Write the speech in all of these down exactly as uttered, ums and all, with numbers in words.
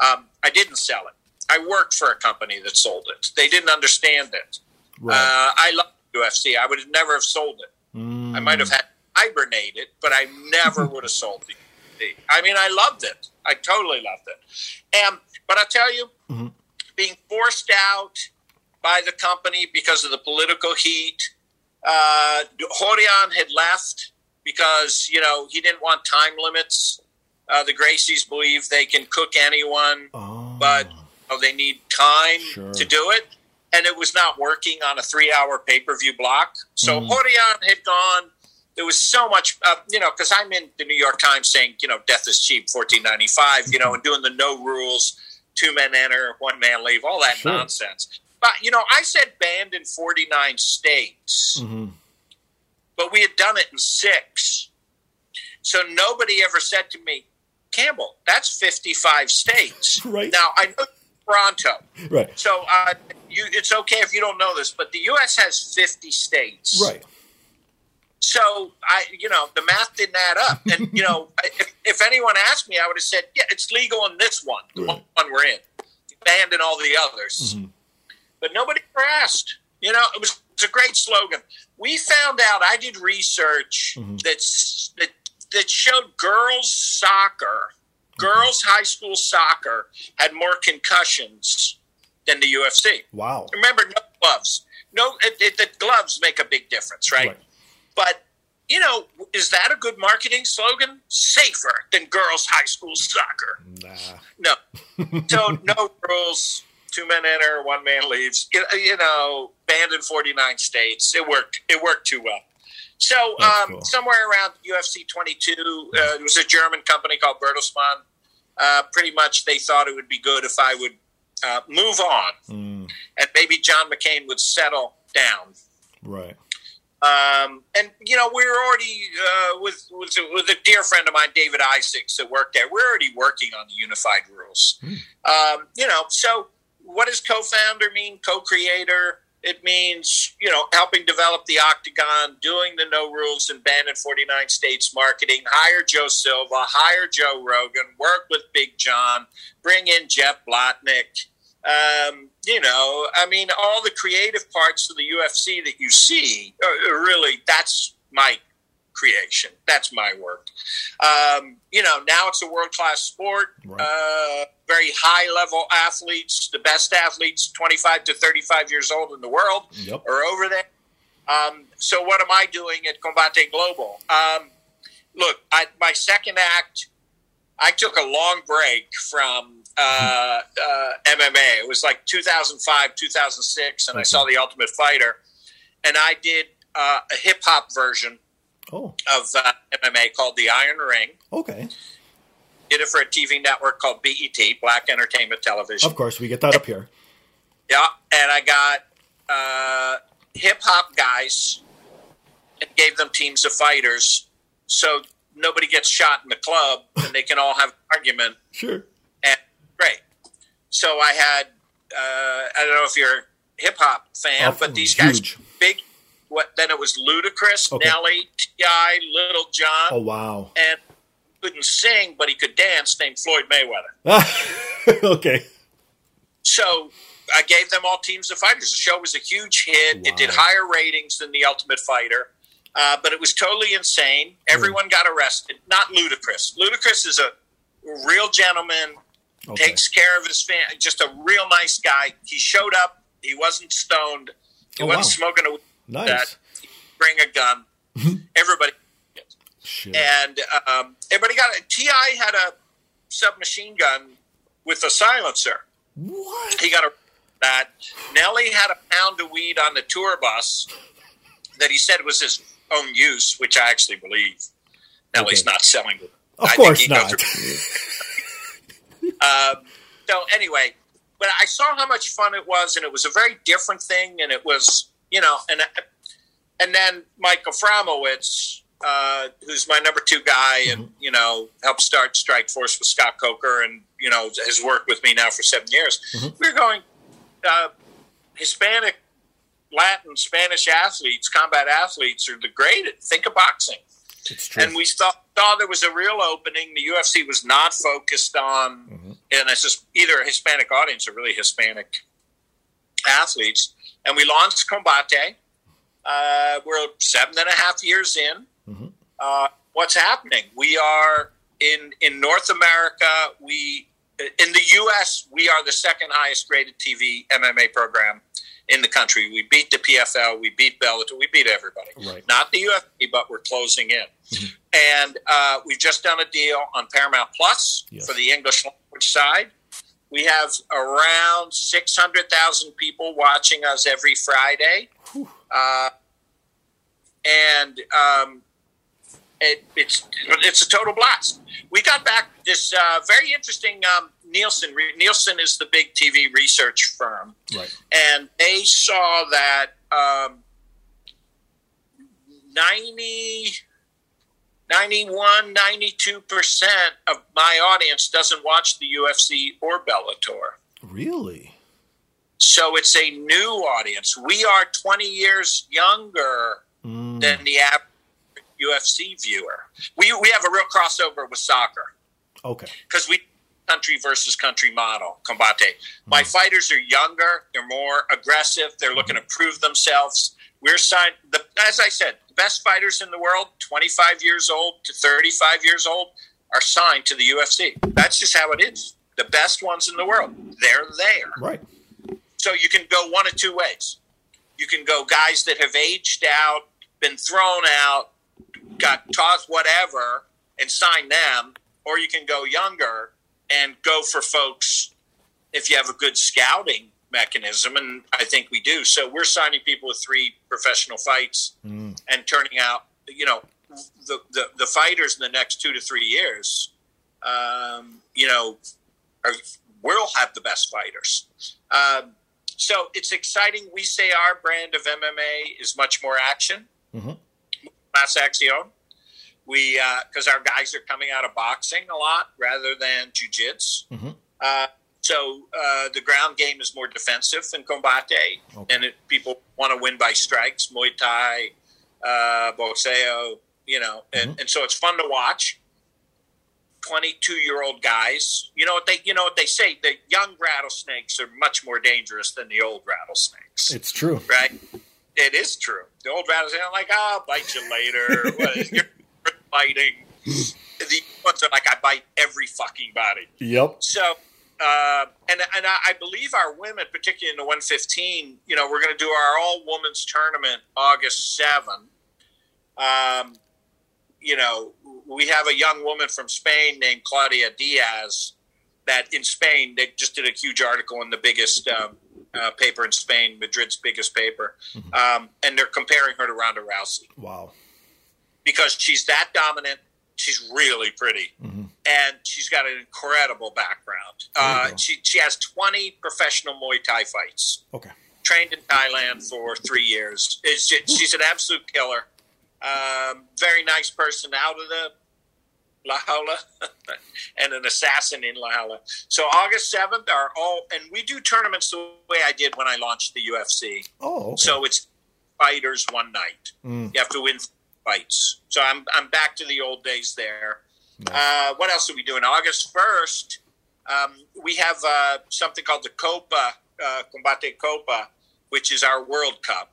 Um, I didn't sell it. I worked for a company that sold it. They didn't understand it. Right. Uh, I loved U F C. I would never have sold it. I might have had hibernated, but I never would have sold the U F C. I mean, I loved it. I totally loved it. Um, but I tell you, mm-hmm. being forced out by the company because of the political heat, uh, Horion had left because, you know, he didn't want time limits. Uh, the Gracies believe they can cook anyone, oh. but oh, they need time sure. to do it. And it was not working on a three-hour pay-per-view block. So mm. Horion had gone. There was so much, uh, you know, because I'm in the New York Times saying, you know, death is cheap, fourteen ninety-five, you know, and doing the no rules, two men enter, one man leave, all that sure. nonsense. But, you know, I said banned in forty-nine states, mm-hmm. but we had done it in six. So nobody ever said to me, Campbell, that's fifty-five states. Right. Now, I know Toronto. Right. So uh, you, it's okay if you don't know this, but the U S has fifty states. Right. So, I, you know, the math didn't add up. And, you know, if, if anyone asked me, I would have said, yeah, it's legal in this one, the right. one we're in, banned in all the others. Mm-hmm. But nobody ever asked. You know, it was, it was a great slogan. We found out, I did research mm-hmm. that's, that, that showed girls soccer. Girls' high school soccer had more concussions than the U F C. Wow. Remember, no gloves. No, it, it, the gloves make a big difference, right? right? But, you know, is that a good marketing slogan? Safer than girls' high school soccer. Nah. No. So, no rules. Two men enter, one man leaves. You, you know, banned in forty-nine states. It worked. It worked too well. So um, cool. somewhere around U F C twenty-two, uh, it was a German company called Bertelsmann. Uh, pretty much they thought it would be good if I would uh, move on. Mm. And maybe John McCain would settle down. Right. Um, and, you know, we were already uh, with, with, with a dear friend of mine, David Isaacs, that worked there. We're already working on the unified rules. Mm. Um, you know, so what does co-founder mean? Co-creator? It means, you know, helping develop the Octagon, doing the no rules and banned in forty-nine states marketing, hire Joe Silva, hire Joe Rogan, work with Big John, bring in Jeff Blatnick, Um, you know, I mean, all the creative parts of the U F C that you see, are, are really, that's my creation. That's my work. Um, you know, now it's a world-class sport, right. uh, very high-level athletes, the best athletes, twenty-five to thirty-five years old in the world, yep. are over there. Um, so what am I doing at Combate Global? Um, look, I, my second act, I took a long break from uh, uh, M M A. It was like two thousand five, two thousand six, and okay. I saw The Ultimate Fighter, and I did uh, a hip-hop version oh. of uh, M M A called The Iron Ring. Okay. Did it for a T V network called B E T, Black Entertainment Television. Of course, we get that up here. Yeah, and I got uh, hip-hop guys and gave them teams of fighters, so nobody gets shot in the club, and they can all have an argument. Sure. And great. So I had, uh, I don't know if you're a hip-hop fan, oh, but these guys huge. Big. What, then it was Ludacris, okay. Nelly, T I, Little John. Oh, wow. And couldn't sing, but he could dance, named Floyd Mayweather. Okay. So I gave them all teams of fighters. The show was a huge hit. Wow. It did higher ratings than The Ultimate Fighter. Uh, but it was totally insane. Everyone got arrested. Not Ludacris. Ludacris is a real gentleman, okay. takes care of his family, just a real nice guy. He showed up. He wasn't stoned. He oh, wasn't wow. smoking a weed. Nice. That. He'd bring a gun. Everybody. Shit. And um, everybody got it. T I had a submachine gun with a silencer. What? He got a, that. Nelly had a pound of weed on the tour bus that he said was his own use, which I actually believe. Now okay. he's not selling it. Of I course think not. Through- um, so anyway, but I saw how much fun it was, and it was a very different thing, and it was, you know, and and then Michael Framowitz, uh, who's my number two guy, mm-hmm. and, you know, helped start Strike Force with Scott Coker, and, you know, has worked with me now for seven years. Mm-hmm. We're going uh, Hispanic, Latin, Spanish athletes, combat athletes are degraded. Think of boxing. It's true. And we saw, saw there was a real opening. The U F C was not focused on, mm-hmm. and it's just either a Hispanic audience or really Hispanic athletes. And we launched Combate. Uh, we're seven and a half years in. Mm-hmm. Uh, what's happening? We are in, in North America. We in the U S, we are the second highest rated T V M M A program in the country. We beat the P F L, we beat Bellator, we beat everybody. Right. Not the U F C, but we're closing in. Mm-hmm. And uh, we've just done a deal on Paramount Plus yes. for the English language side. We have around six hundred thousand people watching us every Friday. Uh, and um, it, it's it's a total blast. We got back this uh, very interesting um, Nielsen. Nielsen is the big T V research firm. Right. And they saw that um, ninety, ninety-one, ninety-two percent of my audience doesn't watch the U F C or Bellator. Really? So it's a new audience. We are twenty years younger mm. than the average U F C viewer. We we have a real crossover with soccer. Okay. Because we country versus country model, Combate. My mm. fighters are younger. They're more aggressive. They're looking mm. to prove themselves. We're signed, the, as I said, the best fighters in the world, twenty-five years old to thirty-five years old, are signed to the U F C. That's just how it is. The best ones in the world, they're there. Right. So you can go one of two ways. You can go guys that have aged out, been thrown out, got tossed, whatever, and sign them, or you can go younger and go for folks if you have a good scouting mechanism, and I think we do. So we're signing people with three professional fights mm. and turning out, you know, the, the, the fighters in the next two to three years, um, you know, are, we'll have the best fighters. Um, so it's exciting. We say our brand of M M A is much more action. Mm-hmm. Más acción. We, uh, because our guys are coming out of boxing a lot rather than jiu-jitsu. Mm-hmm. Uh, so uh, the ground game is more defensive than Combate, okay. and it, people want to win by strikes, Muay Thai, uh, boxeo, you know, and, mm-hmm. and so it's fun to watch. twenty-two-year-old guys. You know what they you know what they say, the young rattlesnakes are much more dangerous than the old rattlesnakes. It's true. Right? It is true. The old rattlesnakes are like, oh, I'll bite you later. What is, you're biting. The ones are like, I bite every fucking body. Yep. So, uh, and and I, I believe our women, particularly in the one fifteen, you know, we're going to do our all-women's tournament August seventh. Um, you know, we have a young woman from Spain named Claudia Diaz that in Spain, they just did a huge article in the biggest um, uh, paper in Spain, Madrid's biggest paper. Um, and they're comparing her to Ronda Rousey. Wow. Because she's that dominant. She's really pretty. Mm-hmm. And she's got an incredible background. Uh, she, she has twenty professional Muay Thai fights. Okay. Trained in Thailand for three years. It's just, she's an absolute killer. Um, very nice person out of the La Jolla and an assassin in La Jolla. So August seventh are all, and we do tournaments the way I did when I launched the U F C. Oh, okay. So it's fighters one night. Mm. You have to win fights. So I'm I'm back to the old days there. Nice. Uh, what else are we doing? August first, um, we have uh, something called the Copa, uh, Combate Copa, which is our World Cup.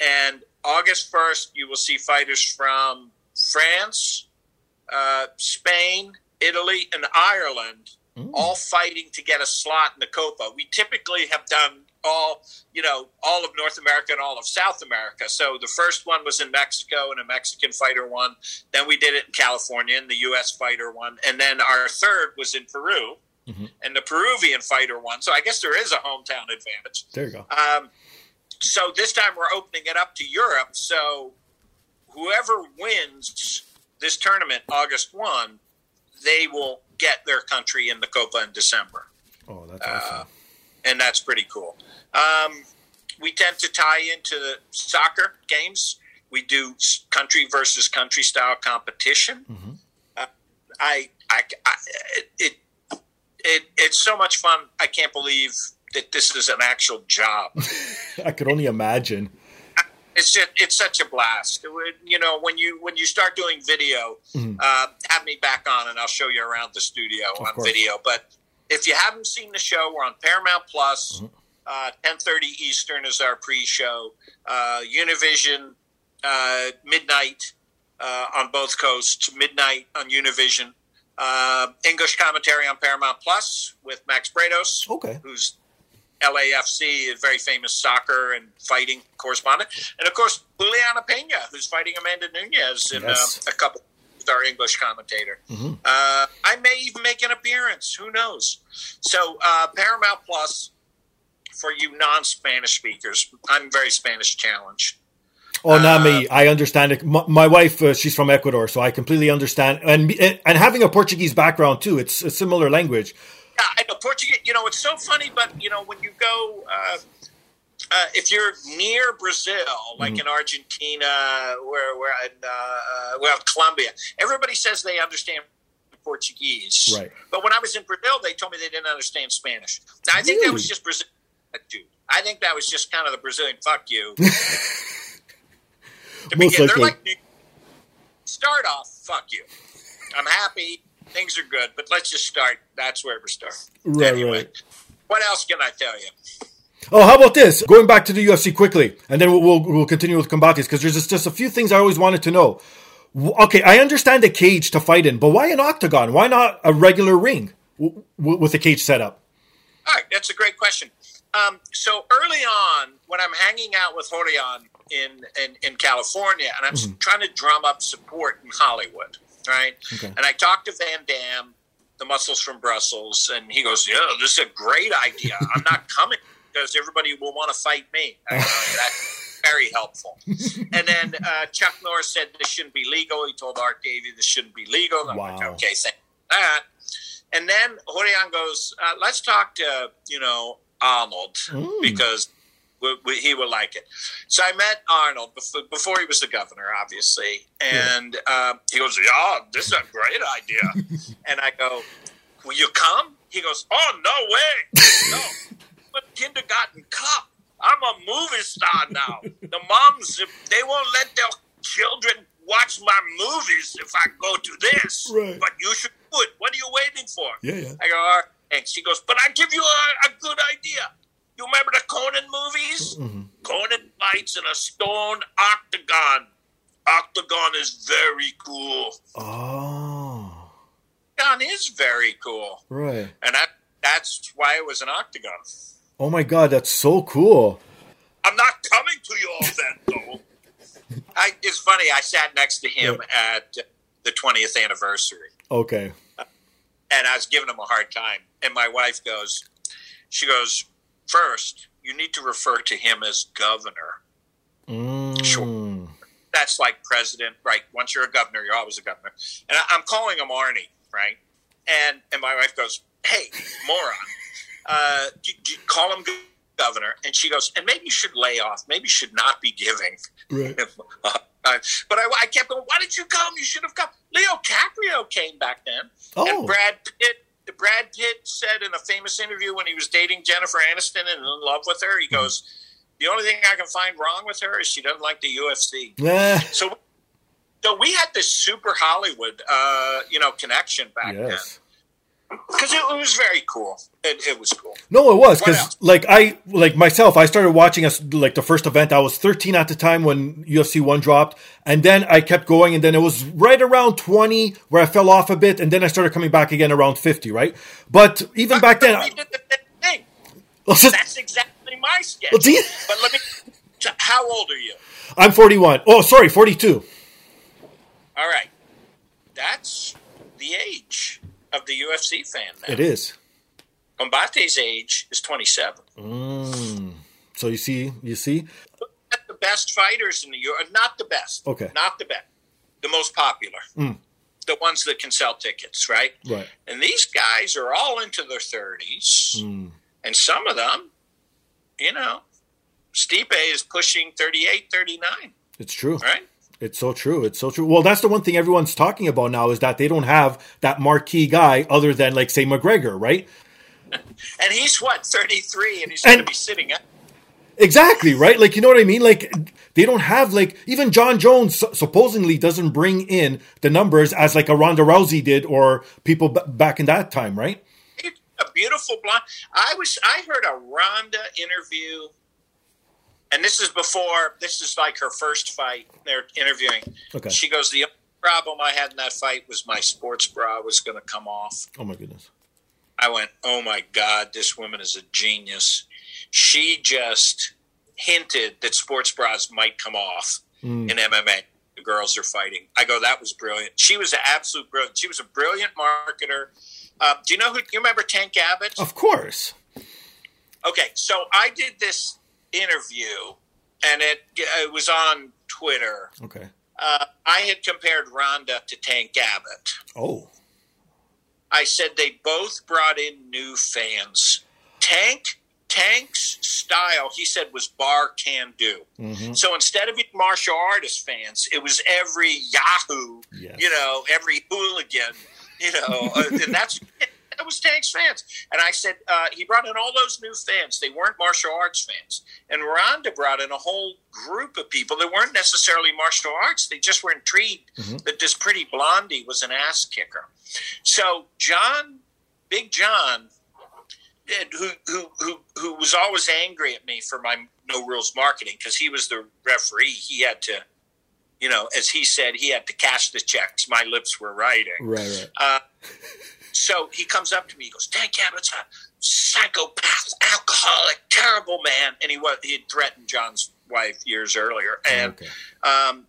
And August first, you will see fighters from France, uh, Spain, Italy, and Ireland mm. all fighting to get a slot in the Copa. We typically have done all, you know, all of North America and all of South America. So the first one was in Mexico, and a Mexican fighter won. Then we did it in California, and the U S fighter won. And then our third was in Peru, mm-hmm. and the Peruvian fighter won. So I guess there is a hometown advantage. There you go. Um, So this time we're opening it up to Europe. So whoever wins this tournament, August first, they will get their country in the Copa in December. Oh, that's uh, awesome. And that's pretty cool. Um, we tend to tie into the soccer games. We do country versus country style competition. Mm-hmm. Uh, I, I, I, it, it, it, it's so much fun. I can't believe that this is an actual job. I could only imagine. It's just, it's such a blast. It would, you know, when you when you start doing video, mm-hmm. uh, have me back on and I'll show you around the studio of on course. Video. But if you haven't seen the show, we're on Paramount Plus. Mm-hmm. Uh, ten thirty Eastern is our pre-show. Uh, Univision, uh, midnight uh, on both coasts, midnight on Univision. Uh, English commentary on Paramount Plus with Max Brados, okay. who's L A F C, a very famous soccer and fighting correspondent. And, of course, Juliana Pena, who's fighting Amanda Nunez in yes. uh, a couple with our English commentator. Mm-hmm. Uh, I may even make an appearance. Who knows? So uh, Paramount Plus, for you non-Spanish speakers, I'm very Spanish challenged. Oh, not uh, me. I understand it. My, my wife, uh, she's from Ecuador, so I completely understand. And and having a Portuguese background, too, it's a similar language. Yeah, I know Portuguese, you know, it's so funny, but, you know, when you go, uh, uh, if you're near Brazil, like mm-hmm. in Argentina, where, where in, uh, well, Colombia, everybody says they understand Portuguese. Right. But when I was in Brazil, they told me they didn't understand Spanish. Now, I think really? that was just Brazil. Dude, I think that was just kind of the Brazilian fuck you. To begin, they're like, start off, fuck you. I'm happy. Things are good, but let's just start. That's where we start. Right, anyway, right. What else can I tell you? Oh, how about this? Going back to the U F C quickly, and then we'll we'll, we'll continue with Combates, because there's just, just a few things I always wanted to know. Okay, I understand a cage to fight in, but why an octagon? Why not a regular ring w- w- with a cage setup? All right, that's a great question. Um, so early on, when I'm hanging out with Horion in, in, in California, and I'm mm-hmm. trying to drum up support in Hollywood, right? Okay. And I talked to Van Damme, the Muscles from Brussels, and he goes, yeah, this is a great idea. I'm not coming because everybody will want to fight me. I go, that's very helpful. And then uh, Chuck Norris said this shouldn't be legal. He told Art Davey this shouldn't be legal. And I'm wow. like, okay, thank you for that. And then Horion goes, uh, let's talk to, you know, Arnold, mm. because we, we, he will like it. So I met Arnold before, before he was the governor, obviously. And yeah. um, he goes, yeah, this is a great idea. And I go, will you come? He goes, oh, no way. No, I'm a kindergarten cop. I'm a movie star now. The moms, they won't let their children watch my movies if I go to this. Right. But you should do it. What are you waiting for? Yeah, yeah. I go, all right. And she goes, but I give you a, a good idea. You remember the Conan movies? Mm-hmm. Conan fights in a stone octagon. Octagon is very cool. Oh. Octagon is very cool. Right. And that, that's why it was an octagon. Oh, my God. That's so cool. I'm not coming to you all that, though. I, it's funny. I sat next to him yeah. at the twentieth anniversary. Okay. And I was giving him a hard time. And my wife goes, she goes, first, you need to refer to him as governor. Mm. Sure. That's like president, right? Once you're a governor, you're always a governor. And I, I'm calling him Arnie, right? And and my wife goes, hey, moron, uh, do, do you call him governor? And she goes, and maybe you should lay off. Maybe you should not be giving. Right. Uh, but I, I kept going, why didn't you come? You should have come. Leo DiCaprio came back then. Oh. And Brad Pitt, Brad Pitt said in a famous interview when he was dating Jennifer Aniston and in love with her, he goes, the only thing I can find wrong with her is she doesn't like the U F C. Yeah. So, so we had this super Hollywood, uh, you know, connection back yes. then. Because it, it was very cool. It, it was cool. No, it was because, like I, like myself, I started watching us like the first event. I was thirteen at the time when U F C one dropped, and then I kept going, and then it was right around twenty where I fell off a bit, and then I started coming back again around fifty, right? But even I back then, I did the same thing. That's exactly. My sketch. Well, you- but let me. How old are you? I'm forty-one. Oh, sorry, forty-two. All right, that's the age of the U F C fan now. It is. Combate's age is twenty-seven. Mm. So you see, you see, not the best fighters in the U F C, not the best. Okay, not the best. The most popular, mm. the ones that can sell tickets, right? Right. And these guys are all into their thirties, mm. and some of them. You know, Stipe is pushing thirty-eight, thirty-nine. It's true. Right? It's so true. It's so true. Well, that's the one thing everyone's talking about now is that they don't have that marquee guy other than, like, say, McGregor, right? And he's, what, thirty-three, and he's and- going to be sitting up. Exactly, right? Like, you know what I mean? Like, they don't have, like, even John Jones supposedly doesn't bring in the numbers as, like, a Ronda Rousey did or people b- back in that time, right? A beautiful blonde. I was. I heard a Ronda interview, and this is before. This is like her first fight. They're interviewing. Okay. She goes, the only problem I had in that fight was my sports bra was going to come off. Oh my goodness! I went, oh my God, this woman is a genius. She just hinted that sports bras might come off mm. in M M A. The girls are fighting. I go, that was brilliant. She was an absolute brilliant. She was a brilliant marketer. Uh, do you know who, you remember Tank Abbott? Of course. Okay, so I did this interview, and it, it was on Twitter. Okay. Uh, I had compared Ronda to Tank Abbott. Oh. I said they both brought in new fans. Tank, Tank's style, he said, was bar can do. Mm-hmm. So instead of being martial artist fans, it was every Yahoo, yes. you know, every hooligan. You know, uh, and that's that was Tank's fans. And I said, uh, he brought in all those new fans. They weren't martial arts fans. And Ronda brought in a whole group of people that weren't necessarily martial arts. They just were intrigued mm-hmm. that this pretty blondie was an ass kicker. So John, Big John, who who who, who was always angry at me for my no rules marketing because he was the referee. He had to. You know, as he said, he had to cash the checks. My lips were writing. Right, right. Uh, so he comes up to me. He goes, Tank Abbott's a psychopath, alcoholic, terrible man. And he was, he had threatened John's wife years earlier. And okay. um,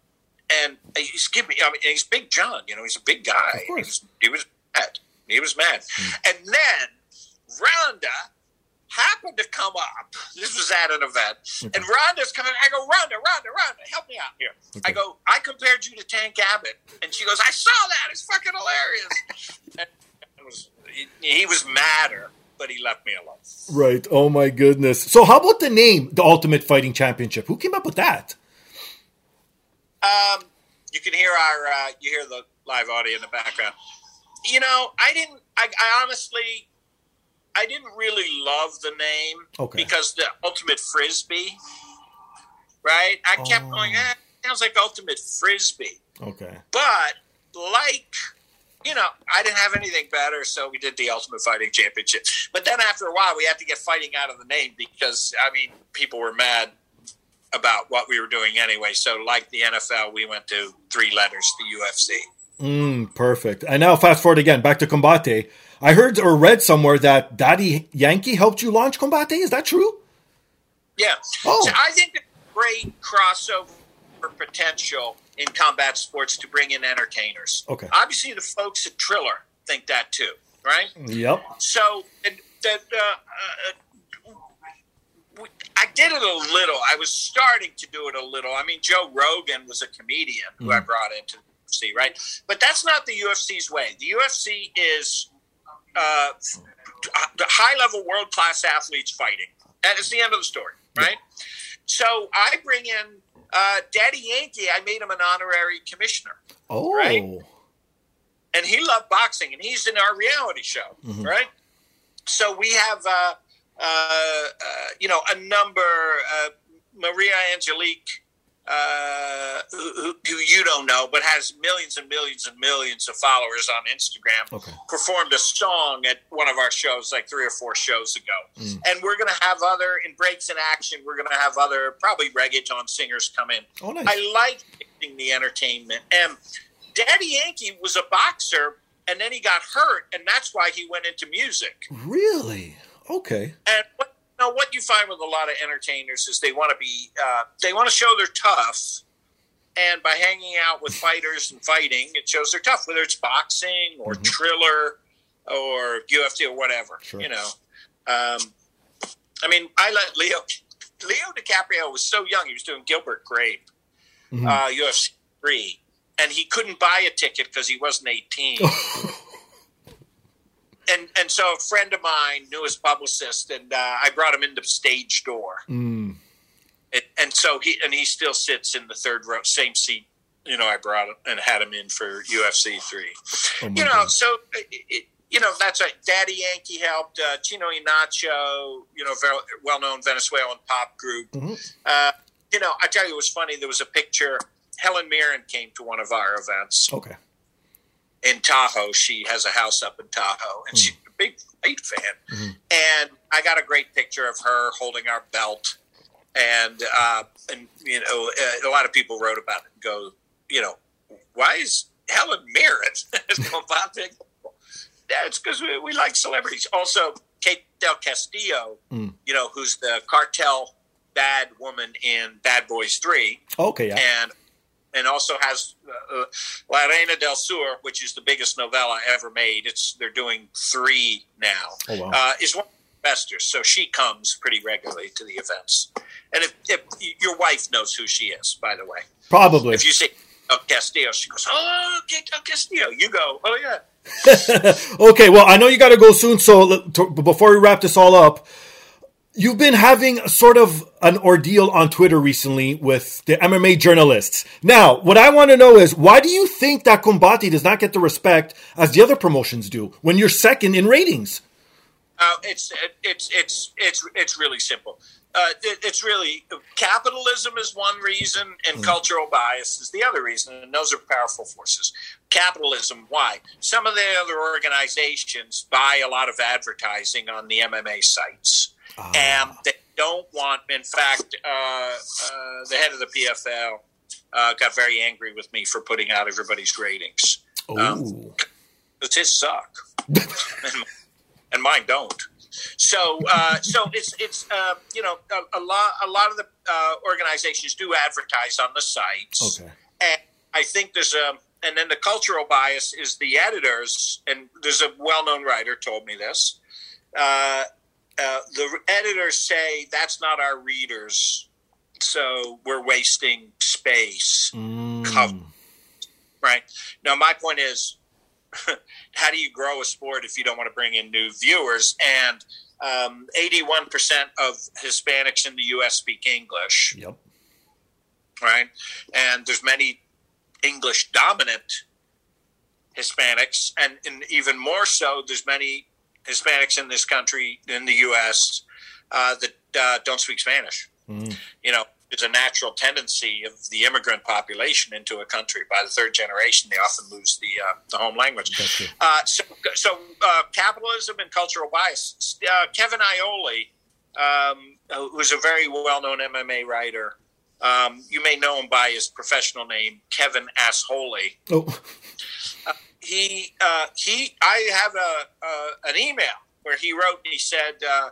and he's give me. I mean, he's Big John. You know, he's a big guy. Of course. He was, he was mad. He was mad. Mm. And then Ronda happened to come up. This was at an event. Okay. And Rhonda's coming. I go, Ronda, Ronda, Ronda, help me out here. Okay. I go, I compared you to Tank Abbott. And she goes, I saw that. It's fucking hilarious. And it was, he, he was madder, but he left me alone. Right. Oh, my goodness. So how about the name, The Ultimate Fighting Championship? Who came up with that? Um, You can hear our, uh, you hear the live audio in the background. You know, I didn't, I, I honestly... I didn't really love the name okay. because the Ultimate Frisbee, right? I kept oh. going, eh, it sounds like Ultimate Frisbee. Okay. But like, you know, I didn't have anything better, so we did the Ultimate Fighting Championship. But then after a while, we had to get fighting out of the name because, I mean, people were mad about what we were doing anyway. So like the N F L, we went to three letters, the U F C. Mm, perfect. And now fast forward again, back to Combate. I heard or read somewhere that Daddy Yankee helped you launch Combate. Is that true? Yeah. Oh. So I think there's great crossover potential in combat sports to bring in entertainers. Okay. Obviously, the folks at Triller think that too, right? Yep. So and, and, uh, uh, I did it a little. I was starting to do it a little. I mean, Joe Rogan was a comedian who mm. I brought into the U F C, right? But that's not the U F C's way. The U F C is uh, the high-level world-class athletes fighting. That is the end of the story, right? Yep. So I bring in Uh, Daddy Yankee. I made him an honorary commissioner. Oh, right? And he loved boxing, and he's in our reality show, mm-hmm. right? So we have, uh, uh, uh, you know, a number. Uh, Maria Angelique, uh, who, who you don't know, but has millions and millions and millions of followers on Instagram, okay. performed a song at one of our shows like three or four shows ago. Mm. And we're going to have other, in Breaks in Action, we're going to have other, probably reggaeton singers come in. Oh, nice. I like the entertainment. And Daddy Yankee was a boxer, and then he got hurt, and that's why he went into music. Really? Okay. And what Now, what you find with a lot of entertainers is they want to be, uh, they want to show they're tough, and by hanging out with fighters and fighting, it shows they're tough, whether it's boxing or mm-hmm. Triller or U F C or whatever, sure. you know. Um, I mean, I let Leo, Leo DiCaprio was so young, he was doing Gilbert Grape, mm-hmm. uh, U F C three, and he couldn't buy a ticket because he wasn't eighteen. And and so a friend of mine knew his publicist, and uh, I brought him into stage door. Mm. And, and so he and he still sits in the third row, same seat. You know, I brought him and had him in for U F C three. Oh, you know, God. so it, it, you know that's right. Daddy Yankee helped uh, Chino Inacho, you know, very well-known Venezuelan pop group. Mm-hmm. Uh, you know, I tell you, it was funny. There was a picture. Helen Mirren came to one of our events. Okay. In Tahoe, she has a house up in Tahoe, and mm. she's a big fight fan. Mm-hmm. And I got a great picture of her holding our belt, and uh, and you know, a lot of people wrote about it. And go, you know, why is Helen Mirren? That's because we, we like celebrities. Also, Kate Del Castillo, mm. you know, who's the cartel bad woman in Bad Boys Three. Okay, yeah. and. And also has uh, La Reina del Sur, which is the biggest novella ever made. It's they're doing three now. Oh, wow. uh, is one of the investors, so she comes pretty regularly to the events. And if, if your wife knows who she is, by the way, probably if you see El Castillo, she goes, "Oh, El Castillo." You go, "Oh yeah." Okay, well, I know you got to go soon, so to, before we wrap this all up. You've been having sort of an ordeal on Twitter recently with the M M A journalists. Now, what I want to know is, why do you think that Combate does not get the respect as the other promotions do when you're second in ratings? Uh, it's it's it's it's it's really simple. Uh, it, it's really capitalism is one reason, and mm. cultural bias is the other reason, and those are powerful forces. Capitalism, why? Some of the other organizations buy a lot of advertising on the M M A sites. Uh, and they don't want, in fact, uh, uh, the head of the P F L uh, got very angry with me for putting out everybody's ratings. Um, it's his suck. and, and mine don't. So uh, so it's, it's uh, you know, a, a, lot, a lot of the uh, organizations do advertise on the sites. Okay. And I think there's a, and then the cultural bias is the editors, and there's a well-known writer told me this, uh, Uh, the editors say that's not our readers, so we're wasting space. Mm. Cover, right? Now, my point is, how do you grow a sport if you don't want to bring in new viewers? And um, eighty-one percent of Hispanics in the U S speak English. Yep. Right? And there's many English-dominant Hispanics, and, and even more so, there's many Hispanics in this country, in the U S, uh, that uh, don't speak Spanish. Mm. You know, is a natural tendency of the immigrant population into a country. By the third generation, they often lose the uh, the home language. Uh, so, so uh, capitalism and cultural bias. Uh, Kevin Iole, um, who's a very well-known M M A writer, um, you may know him by his professional name, Kevin Asshole. Oh. Uh, he, uh, he. I have a uh, an email where he wrote and he said, uh,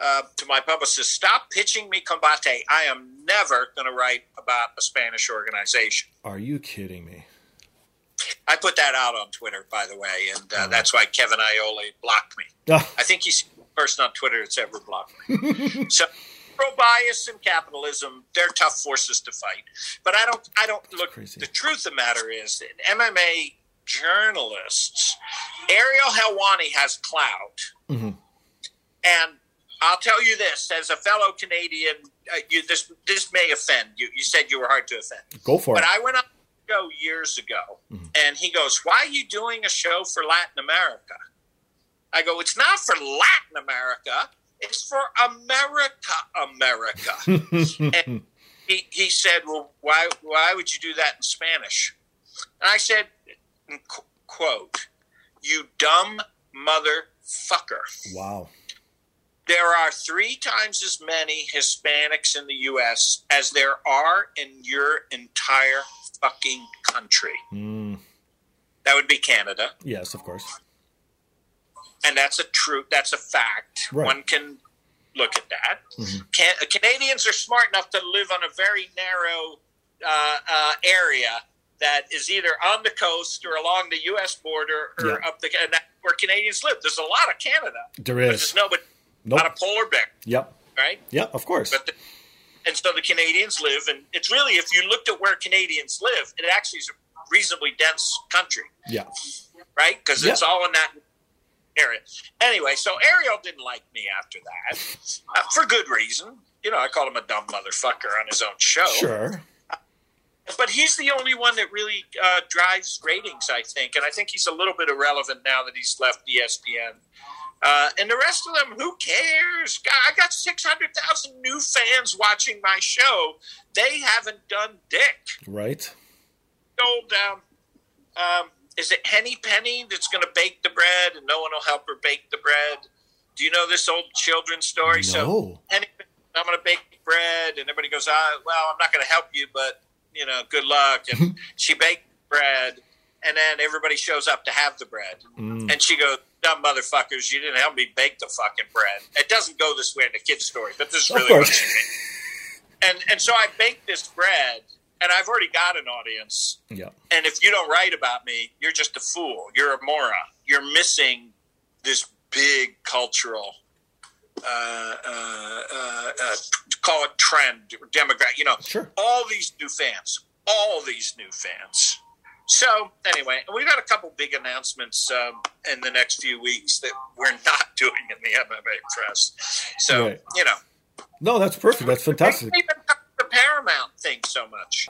Uh, to my publicist, stop pitching me Combate. I am never going to write about a Spanish organization. Are you kidding me? I put that out on Twitter, by the way, and uh, oh. that's why Kevin Iole blocked me. Oh. I think he's the person on Twitter that's ever blocked me. So, pro-bias and capitalism, they're tough forces to fight. But I don't, I don't look, the truth of the matter is that M M A journalists, Ariel Helwani has clout. Mm-hmm. And I'll tell you this, as a fellow Canadian, uh, you, this this may offend you. You said you were hard to offend. Go for but it. But I went on a show years ago, mm-hmm. and he goes, why are you doing a show for Latin America? I go, it's not for Latin America. It's for America, America. And he, he said, well, why, why would you do that in Spanish? And I said, qu- quote, you dumb motherfucker. Wow. There are three times as many Hispanics in the U S as there are in your entire fucking country. Mm. That would be Canada. Yes, of course. And that's a true, that's a fact. Right. One can look at that. Mm-hmm. Can, Canadians are smart enough to live on a very narrow uh, uh, area that is either on the coast or along the U S border or yeah. up the, and that, where Canadians live. There's a lot of Canada. There is. There's nobody. Nope. Not a polar bear. Yep. Right? Yeah, of course. But the, and so the Canadians live, and it's really, if you looked at where Canadians live, it actually is a reasonably dense country. Yeah. Right? Because yeah. it's all in that area. Anyway, so Ariel didn't like me after that, uh, for good reason. You know, I called him a dumb motherfucker on his own show. Sure. Uh, but he's the only one that really uh, drives ratings, I think. And I think he's a little bit irrelevant now that he's left E S P N. Uh, and the rest of them, who cares? God, I got six hundred thousand new fans watching my show. They haven't done dick. Right. Old, um, um, is it Henny Penny that's going to bake the bread and no one will help her bake the bread? Do you know this old children's story? No. So Henny Penny, I'm going to bake bread. And everybody goes, ah, well, I'm not going to help you, but, you know, good luck. And she baked bread. And then everybody shows up to have the bread. Mm. And she goes, dumb motherfuckers, you didn't help me bake the fucking bread. It doesn't go this way in the kid's story, but this is really what she means. And, and so I baked this bread, and I've already got an audience. Yeah. And if you don't write about me, you're just a fool. You're a moron. You're missing this big cultural, uh, uh, uh, uh, call it trend, demographic. You know, sure. all these new fans, all these new fans. So, anyway, we've got a couple big announcements um, in the next few weeks that we're not doing in the M M A press. So, right. you know. No, that's perfect. That's fantastic. We haven't covered the Paramount thing so much.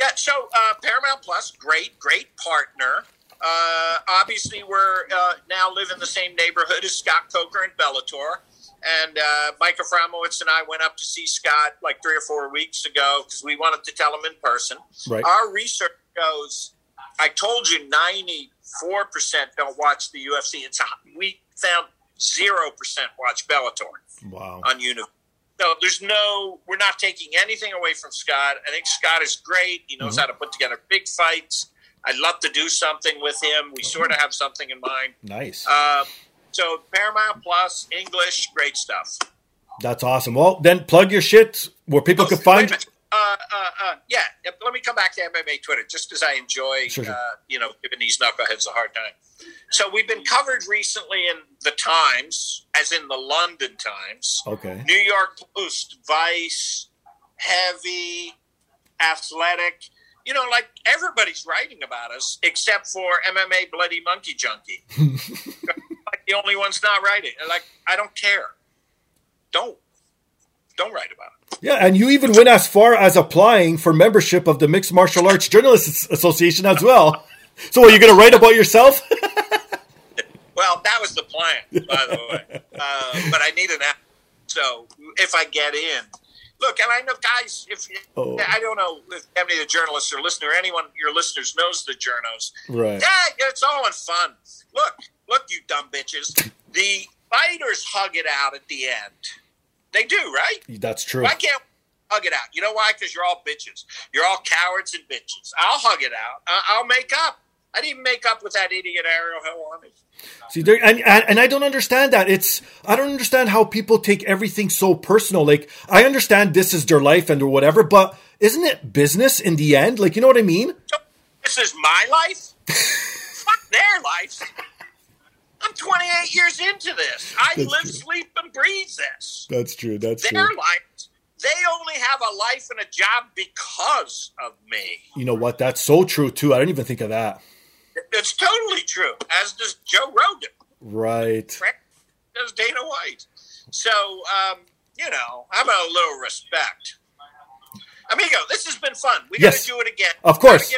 Yeah, so uh, Paramount Plus, great, great partner. Uh, obviously, we're uh, now live in the same neighborhood as Scott Coker and Bellator. And uh, Micah Fromowitz and I went up to see Scott like three or four weeks ago because we wanted to tell him in person. Right. Our research goes, I told you ninety-four percent don't watch the U F C. It's we found zero percent watch Bellator wow. on Univision. So there's no, we're not taking anything away from Scott. I think Scott is great. He knows mm-hmm. how to put together big fights. I'd love to do something with him. We mm-hmm. sort of have something in mind. Nice. Uh, So Paramount Plus, English, great stuff. That's awesome. Well, then plug your shit where people oh, can find you. Uh, uh, uh, yeah, let me come back to M M A Twitter just because I enjoy, sure. uh, you know, giving these knuckleheads a hard time. So we've been covered recently in the Times, as in the London Times. Okay. New York Post, Vice, Heavy, Athletic. You know, like everybody's writing about us except for M M A Bloody Monkey Junkie. The only one's not writing. Like, I don't care. Don't. Don't write about it. Yeah, and you even went as far as applying for membership of the Mixed Martial Arts Journalists Association as well. So are you going to write about yourself? Well, that was the plan, by the way. Uh, but I need an app. So if I get in, Look, and I know, guys, if oh. I don't know if any of the journalists or listener, anyone, your listeners knows the journos. Right. Yeah, it's all in fun. Look, look, you dumb bitches. The fighters hug it out at the end. They do, right? That's true. Why can't we hug it out? You know why? Because you're all bitches. You're all cowards and bitches. I'll hug it out. I'll make up. I didn't make up with that idiot Ariel Helwani. See, there, and, and and I don't understand that. It's I don't understand how people take everything so personal. Like, I understand this is their life and or whatever, but isn't it business in the end? Like, you know what I mean? This is my life. Fuck their life. I'm twenty-eight years into this. I that's live, true. sleep, and breathe this. That's true. That's their true. life. They only have a life and a job because of me. You know what? That's so true too. I didn't even think of that. It's totally true, as does Joe Rogan. Right. As Dana White. So, um, you know, how about a little respect? Amigo, this has been fun. We're yes. going to do it again. Of course.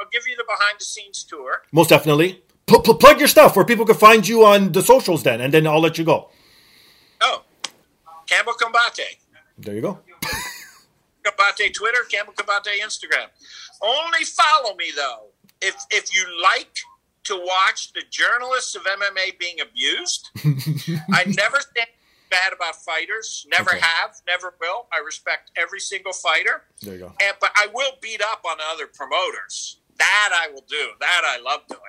I'll give you the behind-the-scenes tour. Most definitely. Pl- pl- plug your stuff where people can find you on the socials then, and then I'll let you go. Oh, Campbell Combate. There you go. Combate Twitter, Campbell Combate Instagram. Only follow me, though. If if you like to watch the journalists of M M A being abused, I never think bad about fighters. Never okay. have, never will. I respect every single fighter. There you go. And, but I will beat up on other promoters. That I will do. That I love doing.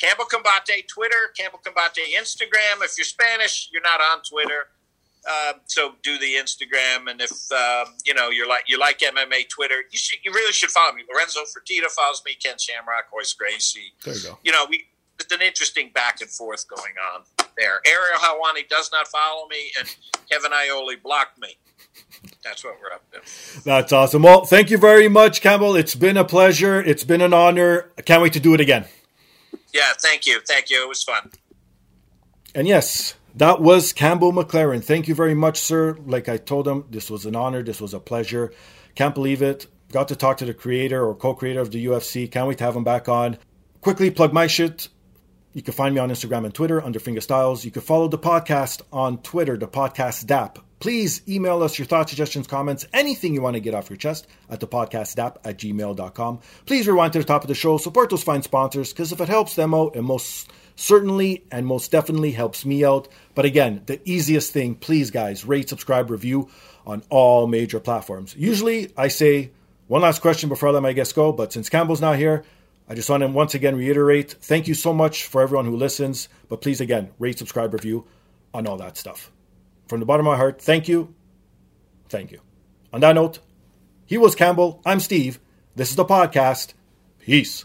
Campbell Combate Twitter, Campbell Combate Instagram. If you're Spanish, you're not on Twitter. Um, so do the Instagram, and if um, you know you're like you like M M A Twitter, you should you really should follow me. Lorenzo Fertitta follows me. Ken Shamrock, Royce Gracie. There you go. You know, we it's an interesting back and forth going on there. Ariel Helwani does not follow me, and Kevin Iole blocked me. That's what we're up to. That's awesome. Well, thank you very much, Campbell. It's been a pleasure. It's been an honor. I can't wait to do it again. Yeah, thank you, thank you. It was fun. And yes. That was Campbell McLaren. Thank you very much, sir. Like I told him, this was an honor. This was a pleasure. Can't believe it. Got to talk to the creator or co-creator of the U F C. Can't wait to have him back on. Quickly plug my shit. You can find me on Instagram and Twitter under Fingerstyles. You can follow the podcast on Twitter, the podcast D A P. Please email us your thoughts, suggestions, comments, anything you want to get off your chest at the podcast dap at gmail dot com. Please rewind to the top of the show. Support those fine sponsors, because if it helps them out, it most certainly and most definitely helps me out. But again, the easiest thing, please guys, rate, subscribe, review on all major platforms. Usually I say one last question before I let my guests go, but since Campbell's not here, I just want to once again reiterate, thank you so much for everyone who listens. But please again, rate, subscribe, review on all that stuff. From the bottom of my heart, thank you. Thank you. On that note, he was Campbell. I'm Steve. This is the podcast. Peace.